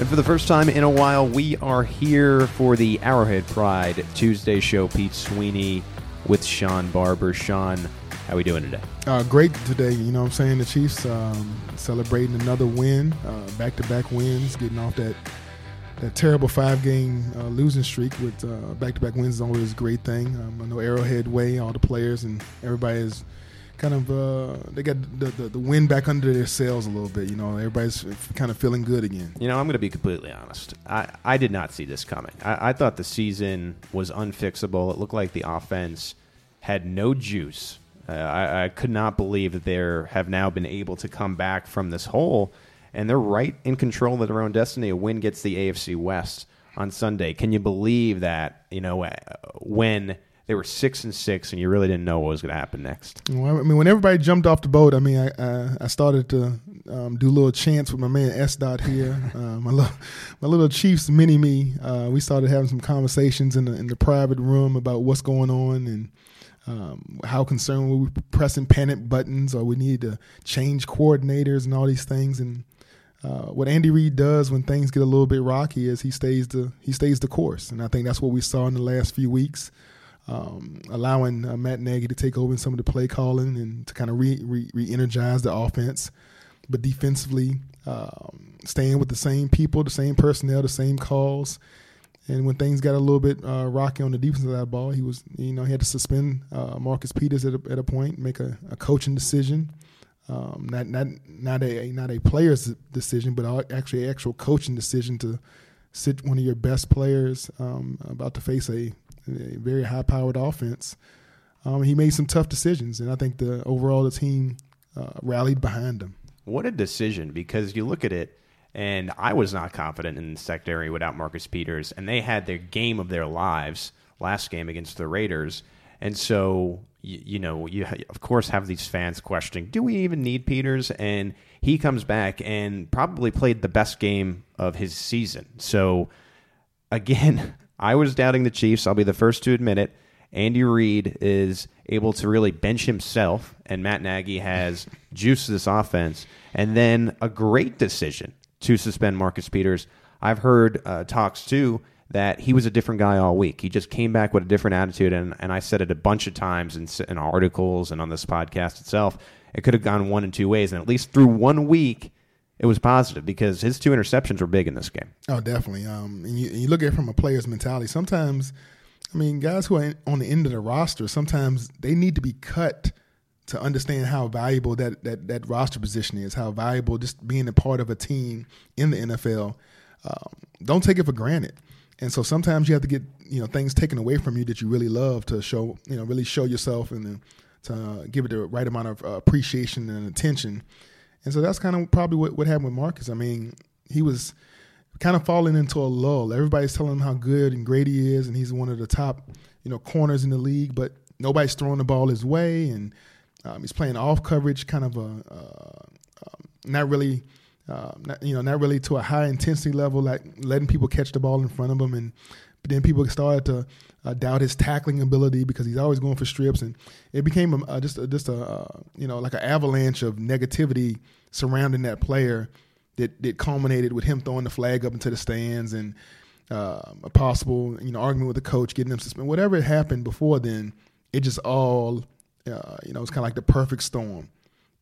And for the first time in a while, we are here for the Arrowhead Pride Tuesday show. Pete Sweeney with Sean Barber. Sean, how are we doing today? Great today. You know what I'm saying? The Chiefs celebrating another win, back-to-back wins, getting off that terrible five-game losing streak with back-to-back wins is always a great thing. I know Arrowhead way, all the players and everybody is kind of, they got the wind back under their sails a little bit. You know, everybody's kind of feeling good again. You know, I'm going to be completely honest. I did not see this coming. I thought the season was unfixable. It looked like the offense had no juice. I could not believe that they have now been able to come back from this hole, and they're right in control of their own destiny. A win gets the AFC West on Sunday. Can you believe that, you know, when they were 6-6, and you really didn't know what was going to happen next? Well, I mean, when everybody jumped off the boat, I mean, I started to do a little chants with my man S. Dot here. My little Chiefs mini me. We started having some conversations in the private room about what's going on and how concerned we were pressing panic buttons, or we needed to change coordinators and all these things. And what Andy Reid does when things get a little bit rocky is he stays the course, and I think that's what we saw in the last few weeks. Allowing Matt Nagy to take over in some of the play calling and to kind of re-energize the offense, but defensively staying with the same people, the same personnel, the same calls. And when things got a little bit rocky on the defense side of that ball, he had to suspend Marcus Peters at a point, make a coaching decision, not a player's decision, but actually an actual coaching decision to sit one of your best players about to face a very high-powered offense. He made some tough decisions, and I think overall the team rallied behind him. What a decision, because you look at it, and I was not confident in the secondary without Marcus Peters, and they had their game of their lives last game against the Raiders. And so, you of course have these fans questioning, do we even need Peters? And he comes back and probably played the best game of his season. So, again, I was doubting the Chiefs. I'll be the first to admit it. Andy Reid is able to really bench himself, and Matt Nagy has juiced this offense. And then a great decision to suspend Marcus Peters. I've heard talks, too, that he was a different guy all week. He just came back with a different attitude, and I said it a bunch of times in articles and on this podcast itself. It could have gone one in two ways, and at least through 1 week, it was positive because his two interceptions were big in this game. Oh, definitely. And you look at it from a player's mentality. Sometimes, I mean, guys who are on the end of the roster, sometimes they need to be cut to understand how valuable that roster position is, how valuable just being a part of a team in the NFL. Don't take it for granted. And so sometimes you have to get, things taken away from you that you really love to show, really show yourself and to give it the right amount of appreciation and attention. And so that's kind of probably what happened with Marcus. I mean, he was kind of falling into a lull. Everybody's telling him how good and great he is, and he's one of the top, corners in the league. But nobody's throwing the ball his way, and he's playing off coverage, kind of not really to a high intensity level, like letting people catch the ball in front of him and But then people started to doubt his tackling ability because he's always going for strips, and it became just an avalanche of negativity surrounding that player that culminated with him throwing the flag up into the stands and a possible argument with the coach, getting him suspended. Whatever had happened before then, it just all it's kind of like the perfect storm,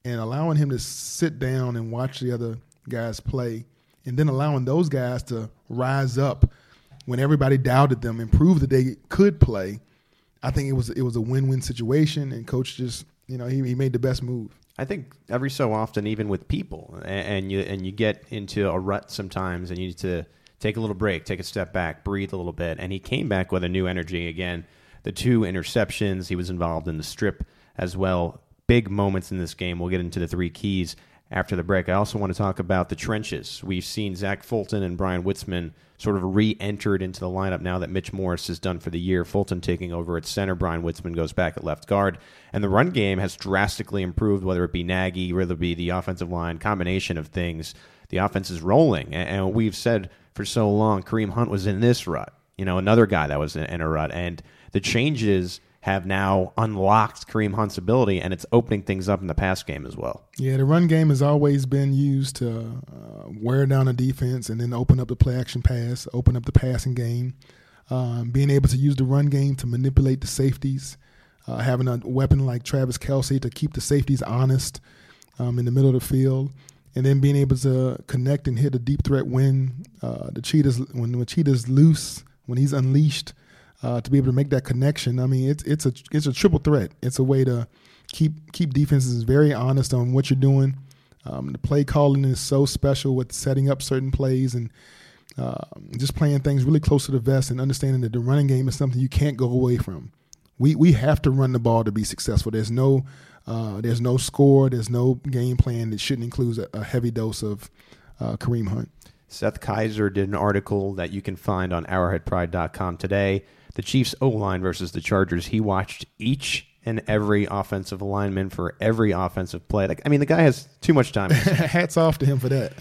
and allowing him to sit down and watch the other guys play, and then allowing those guys to rise up when everybody doubted them and prove that they could play. I think it was a win-win situation, and coach just he made the best move. I think every so often, even with people, and you get into a rut sometimes, and you need to take a little break, take a step back, breathe a little bit, and he came back with a new energy again. The 2 interceptions, he was involved in the strip as well. Big moments in this game. We'll get into the 3 keys after the break. I also want to talk about the trenches. We've seen Zach Fulton and Brian Wittsman sort of re-entered into the lineup now that Mitch Morris is done for the year. Fulton taking over at center. Brian Wittsman goes back at left guard. And the run game has drastically improved, whether it be Nagy, whether it be the offensive line, combination of things. The offense is rolling. And we've said for so long, Kareem Hunt was in this rut. Another guy that was in a rut. And the changes have now unlocked Kareem Hunt's ability, and it's opening things up in the pass game as well. Yeah, the run game has always been used to wear down a defense and then open up the play-action pass, open up the passing game. Being able to use the run game to manipulate the safeties, having a weapon like Travis Kelsey to keep the safeties honest in the middle of the field, and then being able to connect and hit a deep threat when he's unleashed, to be able to make that connection. I mean, it's a triple threat. It's a way to keep defenses very honest on what you're doing. The play calling is so special with setting up certain plays and just playing things really close to the vest and understanding that the running game is something you can't go away from. We have to run the ball to be successful. There's no score. There's no game plan that shouldn't include a heavy dose of Kareem Hunt. Seth Kaiser did an article that you can find on arrowheadpride.com today. The Chiefs O-line versus the Chargers. He watched each and every offensive lineman for every offensive play. The guy has too much time. Hats off to him for that.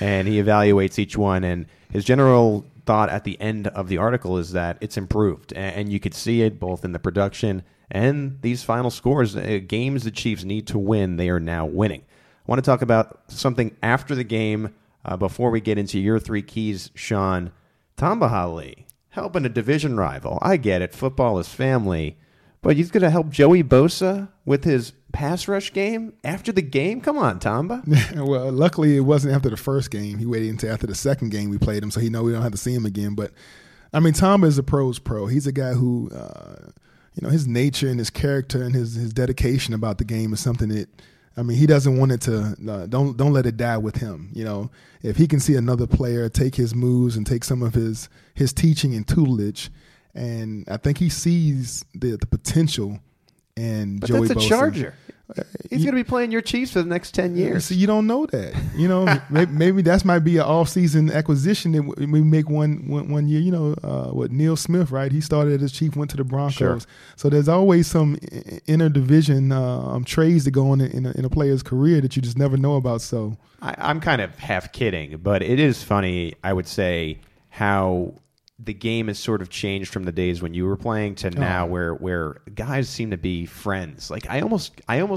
And he evaluates each one. And his general thought at the end of the article is that it's improved. And you could see it both in the production and these final scores. Games the Chiefs need to win, they are now winning. I want to talk about something after the game. Before we get into your 3 keys, Sean, Tamba Hali helping a division rival. I get it. Football is family. But he's going to help Joey Bosa with his pass rush game after the game? Come on, Tamba. Well, luckily it wasn't after the first game. He waited until after the second game we played him, so he knows we don't have to see him again. But, Tamba is a pro's pro. He's a guy who, his nature and his character and his dedication about the game is something that – he doesn't want it to don't let it die with him. If he can see another player take his moves and take some of his teaching and tutelage, and I think he sees the potential in Joey Bosa. But that's a Charger. He's going to be playing your Chiefs for the next 10 years. So you don't know that. Maybe that might be an off-season acquisition that we make one year. With Neil Smith, right? He started as Chief, went to the Broncos. Sure. So there's always some inner division trades that go on in a player's career that you just never know about. So I'm kind of half kidding, but it is funny, I would say, how the game has sort of changed from the days when you were playing to now, where guys seem to be friends. Like I almost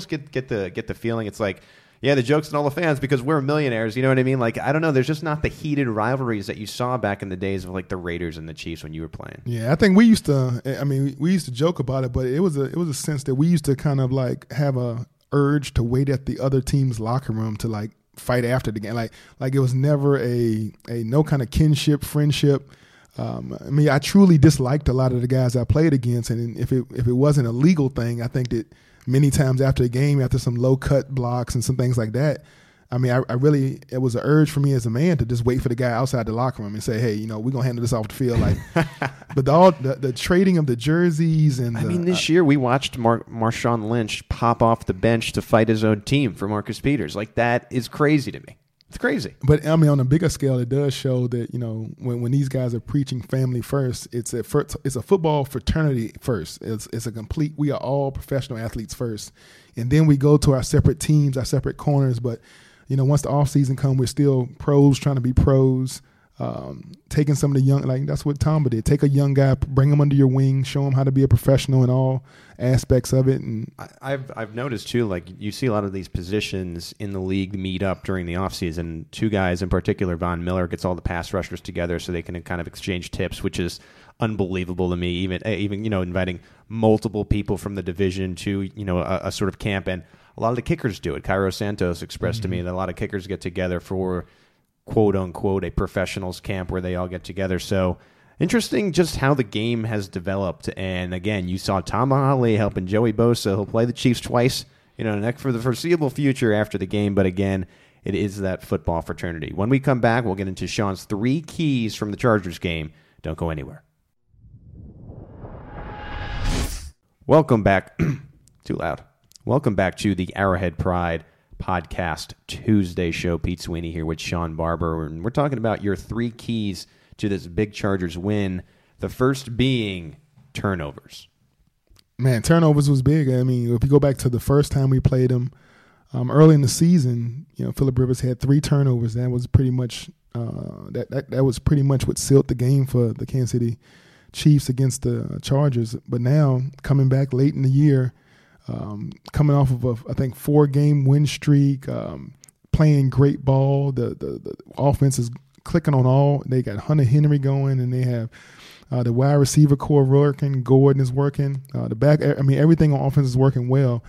get the feeling it's like, yeah, the joke's on all the fans because we're millionaires. You know what I mean? Like, I don't know. There's just not the heated rivalries that you saw back in the days of like the Raiders and the Chiefs when you were playing. Yeah, I think we used to joke about it, but it was a sense that we used to kind of like have a urge to wait at the other team's locker room to like fight after the game. Like it was never a no kind of kinship, friendship. I truly disliked a lot of the guys I played against, and if it wasn't a legal thing, I think that many times after a game, after some low cut blocks and some things like that, it was an urge for me as a man to just wait for the guy outside the locker room and say, hey, we're gonna handle this off the field. Like, but the trading of the jerseys and this year we watched Marshawn Lynch pop off the bench to fight his own team for Marcus Peters. Like, that is crazy to me. It's crazy. But, on a bigger scale, it does show that, when these guys are preaching family first, it's a football fraternity first. It's a complete – we are all professional athletes first. And then we go to our separate teams, our separate corners. But, once the offseason comes, we're still pros trying to be pros. Taking some of the young, like that's what Tamba did. Take a young guy, bring him under your wing, show him how to be a professional in all aspects of it. And I've noticed too, like you see a lot of these positions in the league meet up during the offseason. Two guys in particular, Von Miller gets all the pass rushers together so they can kind of exchange tips, which is unbelievable to me. Even you know, inviting multiple people from the division to a sort of camp, and a lot of the kickers do it. Cairo Santos expressed to me that a lot of kickers get together for, quote unquote, a professionals camp where they all get together. So interesting just how the game has developed. And again, you saw Tamba Hali helping Joey Bosa. He'll play the Chiefs twice, for the foreseeable future after the game. But again, it is that football fraternity. When we come back, we'll get into Sean's 3 keys from the Chargers game. Don't go anywhere. Welcome back. Too loud. Welcome back to the Arrowhead Pride Podcast Tuesday show. Pete Sweeney here with Sean Barber, and we're talking about your 3 keys to this big Chargers win. The first being turnovers. Man, turnovers was big. I mean, if you go back to the first time we played them early in the season, Philip Rivers had 3 turnovers. That was pretty much that was pretty much what sealed the game for the Kansas City Chiefs against the Chargers. But now coming back late in the year. Coming off of a 4-game win streak, playing great ball. The offense is clicking on all. They got Hunter Henry going, and they have the wide receiver core working. Gordon is working. Everything on offense is working well.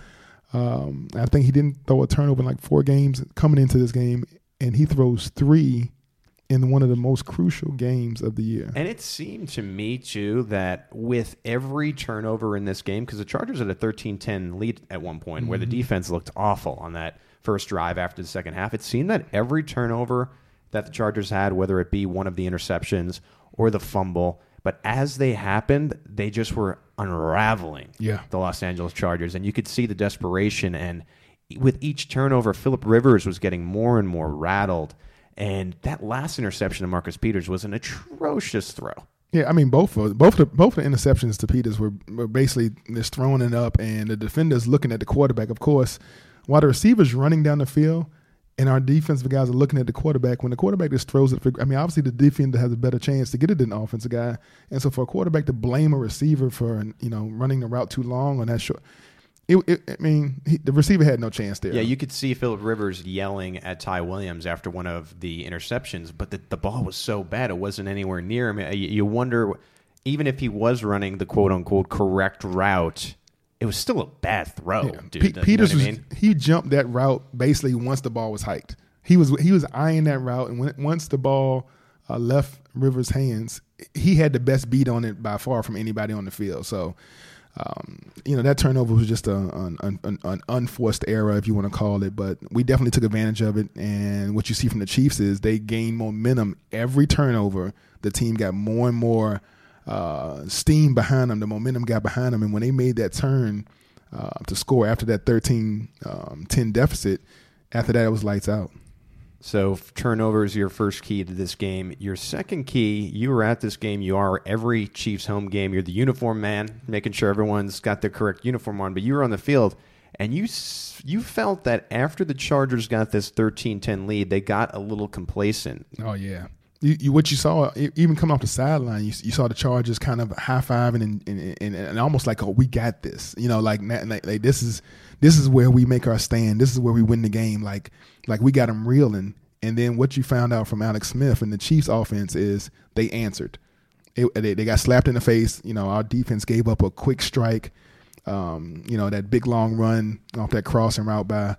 I think he didn't throw a turnover in 4 games coming into this game, and he throws 3 in one of the most crucial games of the year. And it seemed to me, too, that with every turnover in this game, because the Chargers had a 13-10 lead at one point where the defense looked awful on that first drive after the second half, it seemed that every turnover that the Chargers had, whether it be one of the interceptions or the fumble, but as they happened, they just were unraveling the Los Angeles Chargers. And you could see the desperation. And with each turnover, Philip Rivers was getting more and more rattled. And that last interception of Marcus Peters was an atrocious throw. Yeah, I mean, both the interceptions to Peters were basically just throwing it up, and the defender's looking at the quarterback, of course, while the receiver's running down the field, and our defensive guys are looking at the quarterback. When the quarterback just throws it, obviously the defender has a better chance to get it than the offensive guy. And so for a quarterback to blame a receiver for, running the route too long on that short – the receiver had no chance there. Yeah, you could see Philip Rivers yelling at Ty Williams after one of the interceptions, but the ball was so bad it wasn't anywhere near him. You wonder, even if he was running the quote-unquote correct route, it was still a bad throw, dude. Peters, he jumped that route basically once the ball was hiked. He was eyeing that route, and once the ball left Rivers' hands, he had the best beat on it by far from anybody on the field, so... that turnover was just an unforced error, if you want to call it, but we definitely took advantage of it. And what you see from the Chiefs is they gained momentum every turnover. The team got more and more steam behind them. The momentum got behind them. And when they made that turn to score after that 13-10 deficit, after that it was lights out. So turnover is your first key to this game. Your second key, you were at this game. You are every Chiefs home game. You're the uniform man, making sure everyone's got their correct uniform on. But you were on the field, and you felt that after the Chargers got this 13-10 lead, they got a little complacent. Oh, yeah. What you saw, even coming off the sideline, you saw the Chargers kind of high-fiving and almost like, oh, we got this. This is where we make our stand. This is where we win the game. Like we got them reeling. And then what you found out from Alex Smith and the Chiefs offense is they answered. They got slapped in the face. Our defense gave up a quick strike. That big long run off that crossing route by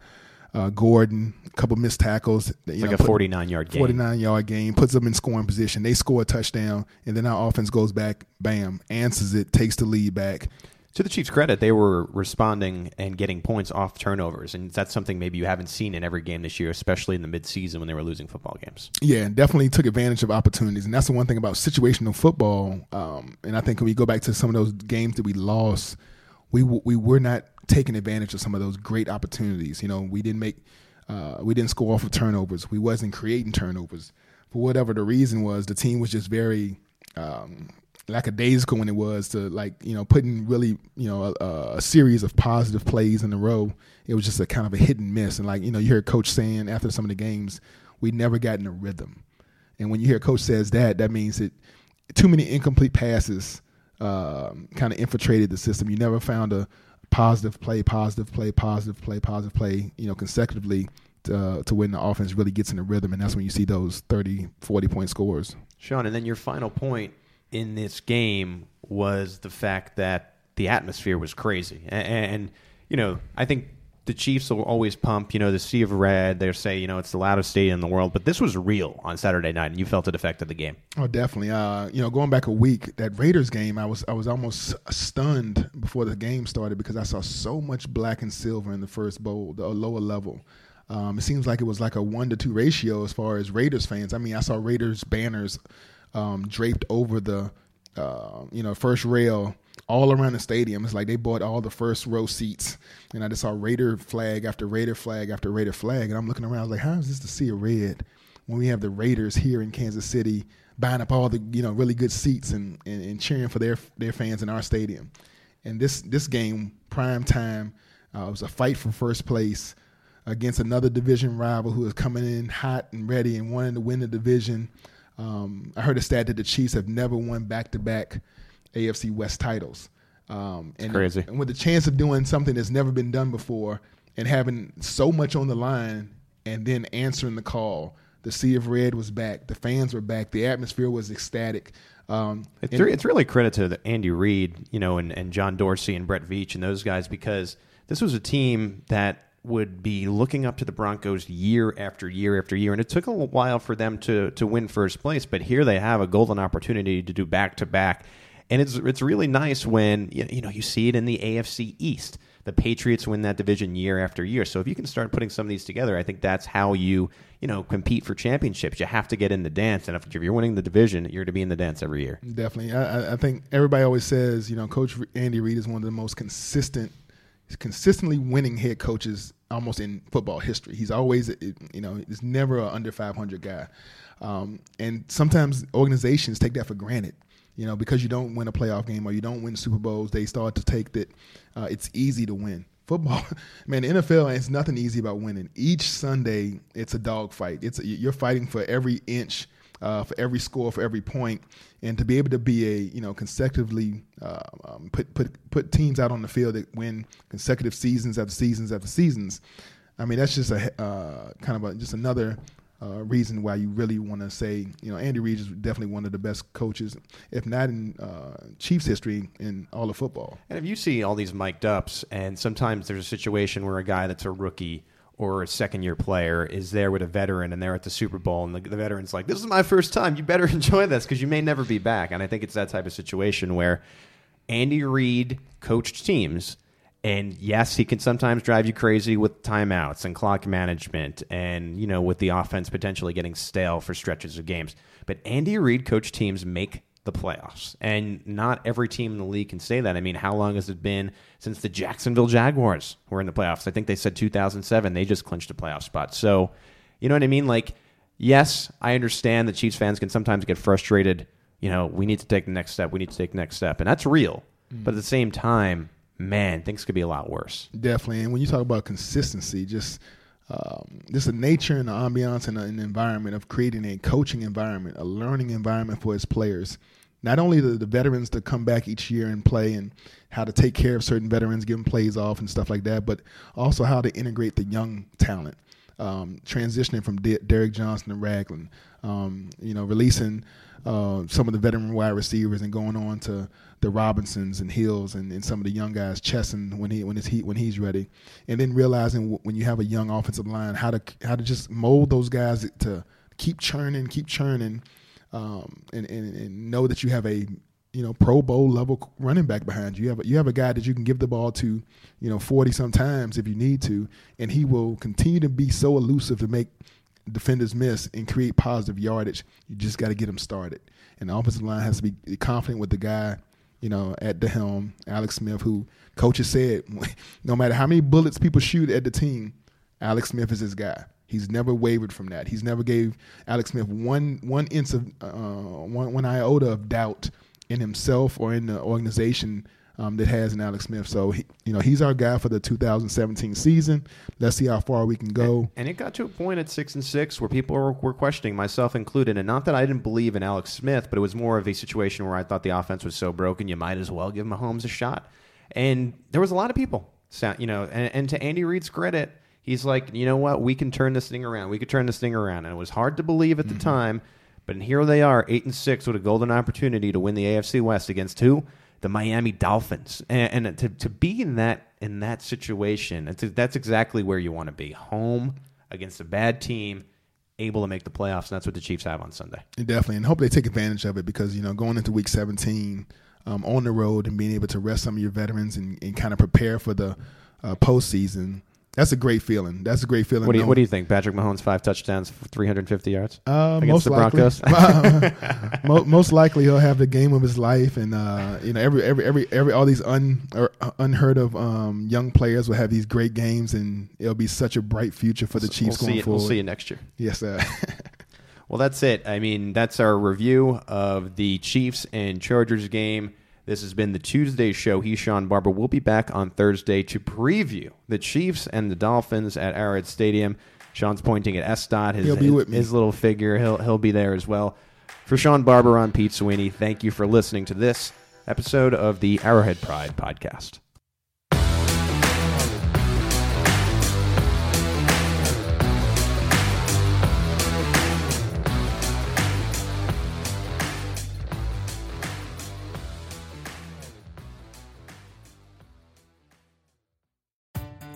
Gordon, a couple missed tackles. A 49-yard game. 49-yard game, puts them in scoring position. They score a touchdown, and then our offense goes back, bam, answers it, takes the lead back. To the Chiefs' credit, they were responding and getting points off turnovers, and that's something maybe you haven't seen in every game this year, especially in the midseason when they were losing football games. Yeah, and definitely took advantage of opportunities, and that's the one thing about situational football, and I think when we go back to some of those games that we lost, we were not taking advantage of some of those great opportunities. We didn't score off of turnovers. We wasn't creating turnovers. For whatever the reason was, the team was just very lackadaisical when it was to putting really a series of positive plays in a row. It was just a kind of a hit and miss. And you hear coach saying after some of the games, we never got in a rhythm. And when you hear coach says that, that means that too many incomplete passes kind of infiltrated the system. You never found a positive play, you know, consecutively to when the offense really gets in a rhythm. And that's when you see those 30, 40-point scores. Sean, and then your final point in this game was the fact that the atmosphere was crazy. And you know, I think the Chiefs will always pump, you know, the sea of red. They'll say, you know, it's the loudest stadium in the world. But this was real on Saturday night, and you felt it affected the game. Oh, definitely. You know, going back a week, that Raiders game, I was almost stunned before the game started because I saw so much black and silver in the first bowl, the lower level. It seems like it was like a 1-2 ratio as far as Raiders fans. I mean, I saw Raiders banners draped over the, you know, first rail all around the stadium. It's like they bought all the first row seats, and I just saw Raider flag after Raider flag after Raider flag, and I'm looking around, I was like, how is this the sea of red when we have the Raiders here in Kansas City buying up all the, you know, really good seats and cheering for their fans in our stadium? And this game, prime time, was a fight for first place against another division rival who is coming in hot and ready and wanting to win the division. I heard a stat that the Chiefs have never won back-to-back AFC West titles. And crazy. And with the chance of doing something that's never been done before and having so much on the line and then answering the call, the sea of red was back. The fans were back. The atmosphere was ecstatic. It's really credit to Andy Reid, you know, and John Dorsey and Brett Veach and those guys, because this was a team that would be looking up to the Broncos year after year after year. And it took a little while for them to win first place, but here they have a golden opportunity to do back-to-back. And it's really nice when, you know, you see it in the AFC East. The Patriots win that division year after year. So if you can start putting some of these together, I think that's how you know, compete for championships. You have to get in the dance. And if you're winning the division, you're going to be in the dance every year. Definitely. I think everybody always says, you know, Coach Andy Reid is one of the most consistently winning head coaches almost in football history. He's always, you know, he's never an under 500 guy. And sometimes organizations take that for granted. You know, because you don't win a playoff game or you don't win Super Bowls, they start to take that it's easy to win. Football, man, the NFL, it's nothing easy about winning. Each Sunday, it's a dogfight. You're fighting for every inch, for every score, for every point, and to be able to be a, you know, consecutively put teams out on the field that win consecutive seasons after seasons after seasons. I mean, that's just a kind of another reason why you really want to say, you know, Andy Reid is definitely one of the best coaches, if not in Chiefs history, in all of football. And if you see all these mic'd ups, and sometimes there's a situation where a guy that's a rookie or a second-year player is there with a veteran, and they're at the Super Bowl, and the veteran's like, this is my first time, you better enjoy this because you may never be back. And I think it's that type of situation where Andy Reid coached teams. And yes, he can sometimes drive you crazy with timeouts and clock management and, you know, with the offense potentially getting stale for stretches of games. But Andy Reid coached teams make the playoffs. And not every team in the league can say that. I mean, how long has it been since the Jacksonville Jaguars were in the playoffs? I think they said 2007. They just clinched a playoff spot. So, you know what I mean? Like, yes, I understand that Chiefs fans can sometimes get frustrated. You know, we need to take the next step. We need to take the next step. And that's real. Mm. But at the same time, man, things could be a lot worse. Definitely. And when you talk about consistency, just the nature and the ambiance and the environment of creating a coaching environment, a learning environment for his players, not only the veterans to come back each year and play and how to take care of certain veterans, give them plays off and stuff like that, but also how to integrate the young talent, transitioning from Derek Johnson to Ragland, you know, releasing some of the veteran wide receivers and going on to the Robinsons and Hills and some of the young guys, Chesson when he's ready, and then realizing when you have a young offensive line how to just mold those guys to keep churning, and know that you have a, you know, Pro Bowl level running back behind you. You have a guy that you can give the ball to, you know, 40 sometimes if you need to, and he will continue to be so elusive to make defenders miss and create positive yardage. You just got to get him started. And the offensive line has to be confident with the guy, you know, at the helm, Alex Smith, who coaches said no matter how many bullets people shoot at the team, Alex Smith is his guy. He's never wavered from that. He's never gave Alex Smith one inch of one iota of doubt in himself or in the organization that has in Alex Smith. So, he's our guy for the 2017 season. Let's see how far we can go. And it got to a point at 6-6 where people were questioning, myself included. And not that I didn't believe in Alex Smith, but it was more of a situation where I thought the offense was so broken, you might as well give Mahomes a shot. And there was a lot of people, and to Andy Reid's credit, he's like, you know what, we can turn this thing around. We could turn this thing around. And it was hard to believe at the time, but here they are, 8-6 with a golden opportunity to win the AFC West against who? The Miami Dolphins. And to be in that situation, that's exactly where you want to be, home against a bad team, able to make the playoffs, and that's what the Chiefs have on Sunday. Definitely, and hope they take advantage of it because, going into Week 17 on the road and being able to rest some of your veterans and kind of prepare for the postseason, that's a great feeling. What do you think? Patrick Mahomes, 5 touchdowns, 350 yards against the Broncos? Most likely he'll have the game of his life. And, all these unheard of young players will have these great games, and it'll be such a bright future for the Chiefs going forward. We'll see you next year. Yes, sir. Well, that's it. That's our review of the Chiefs and Chargers game. This has been the Tuesday show. He's Sean Barber. We'll be back on Thursday to preview the Chiefs and the Dolphins at Arrowhead Stadium. Sean's pointing at SDOT, his little figure. He'll be there as well. For Sean Barber, I'm Pete Sweeney. Thank you for listening to this episode of the Arrowhead Pride podcast.